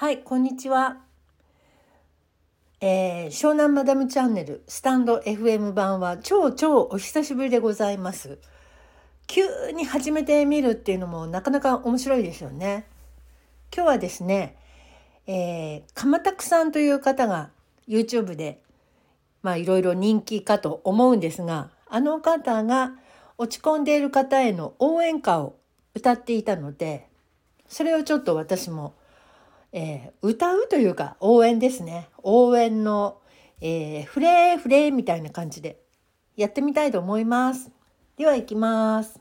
はい、こんにちは、湘南マダムチャンネルスタンド FM 版は超お久しぶりでございます。急に始めてみるっていうのもなかなか面白いですよね。今日はですね、鎌田さんという方が YouTube でいろいろ人気かと思うんですが、あの方が落ち込んでいる方への応援歌を歌っていたので、それをちょっと私も、歌うというか応援ですね、応援の、フレーフレーみたいな感じでやってみたいと思います。では行きます。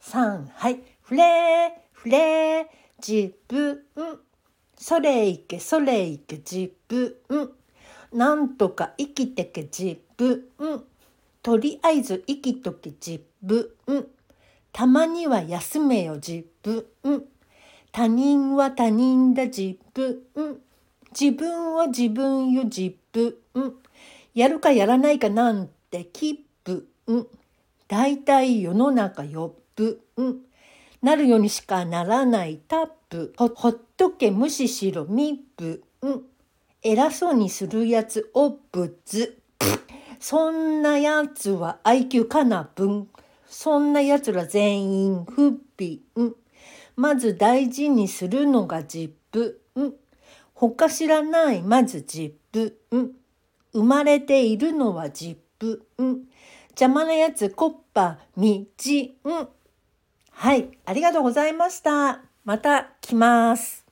3、はい、フレーフレー自分、それいけそれいけ自分、なんとか生きてけ自分、とりあえず生きとけ自分、たまには休めよ自分、他人は他人だ自分、自分は自分よ自分、やるかやらないかなんて気分、だいたい世の中よぶ、なるようにしかならないタップ、ほっとけ無視しろみぶ、偉そうにするやつおぶず、そんなやつは IQ かなぶん、そんなやつら全員不憫、まず大事にするのが自分、他知らない、まず自分、生まれているのは自分、邪魔なやつこっぱみじん。はい、ありがとうございました。また来ます。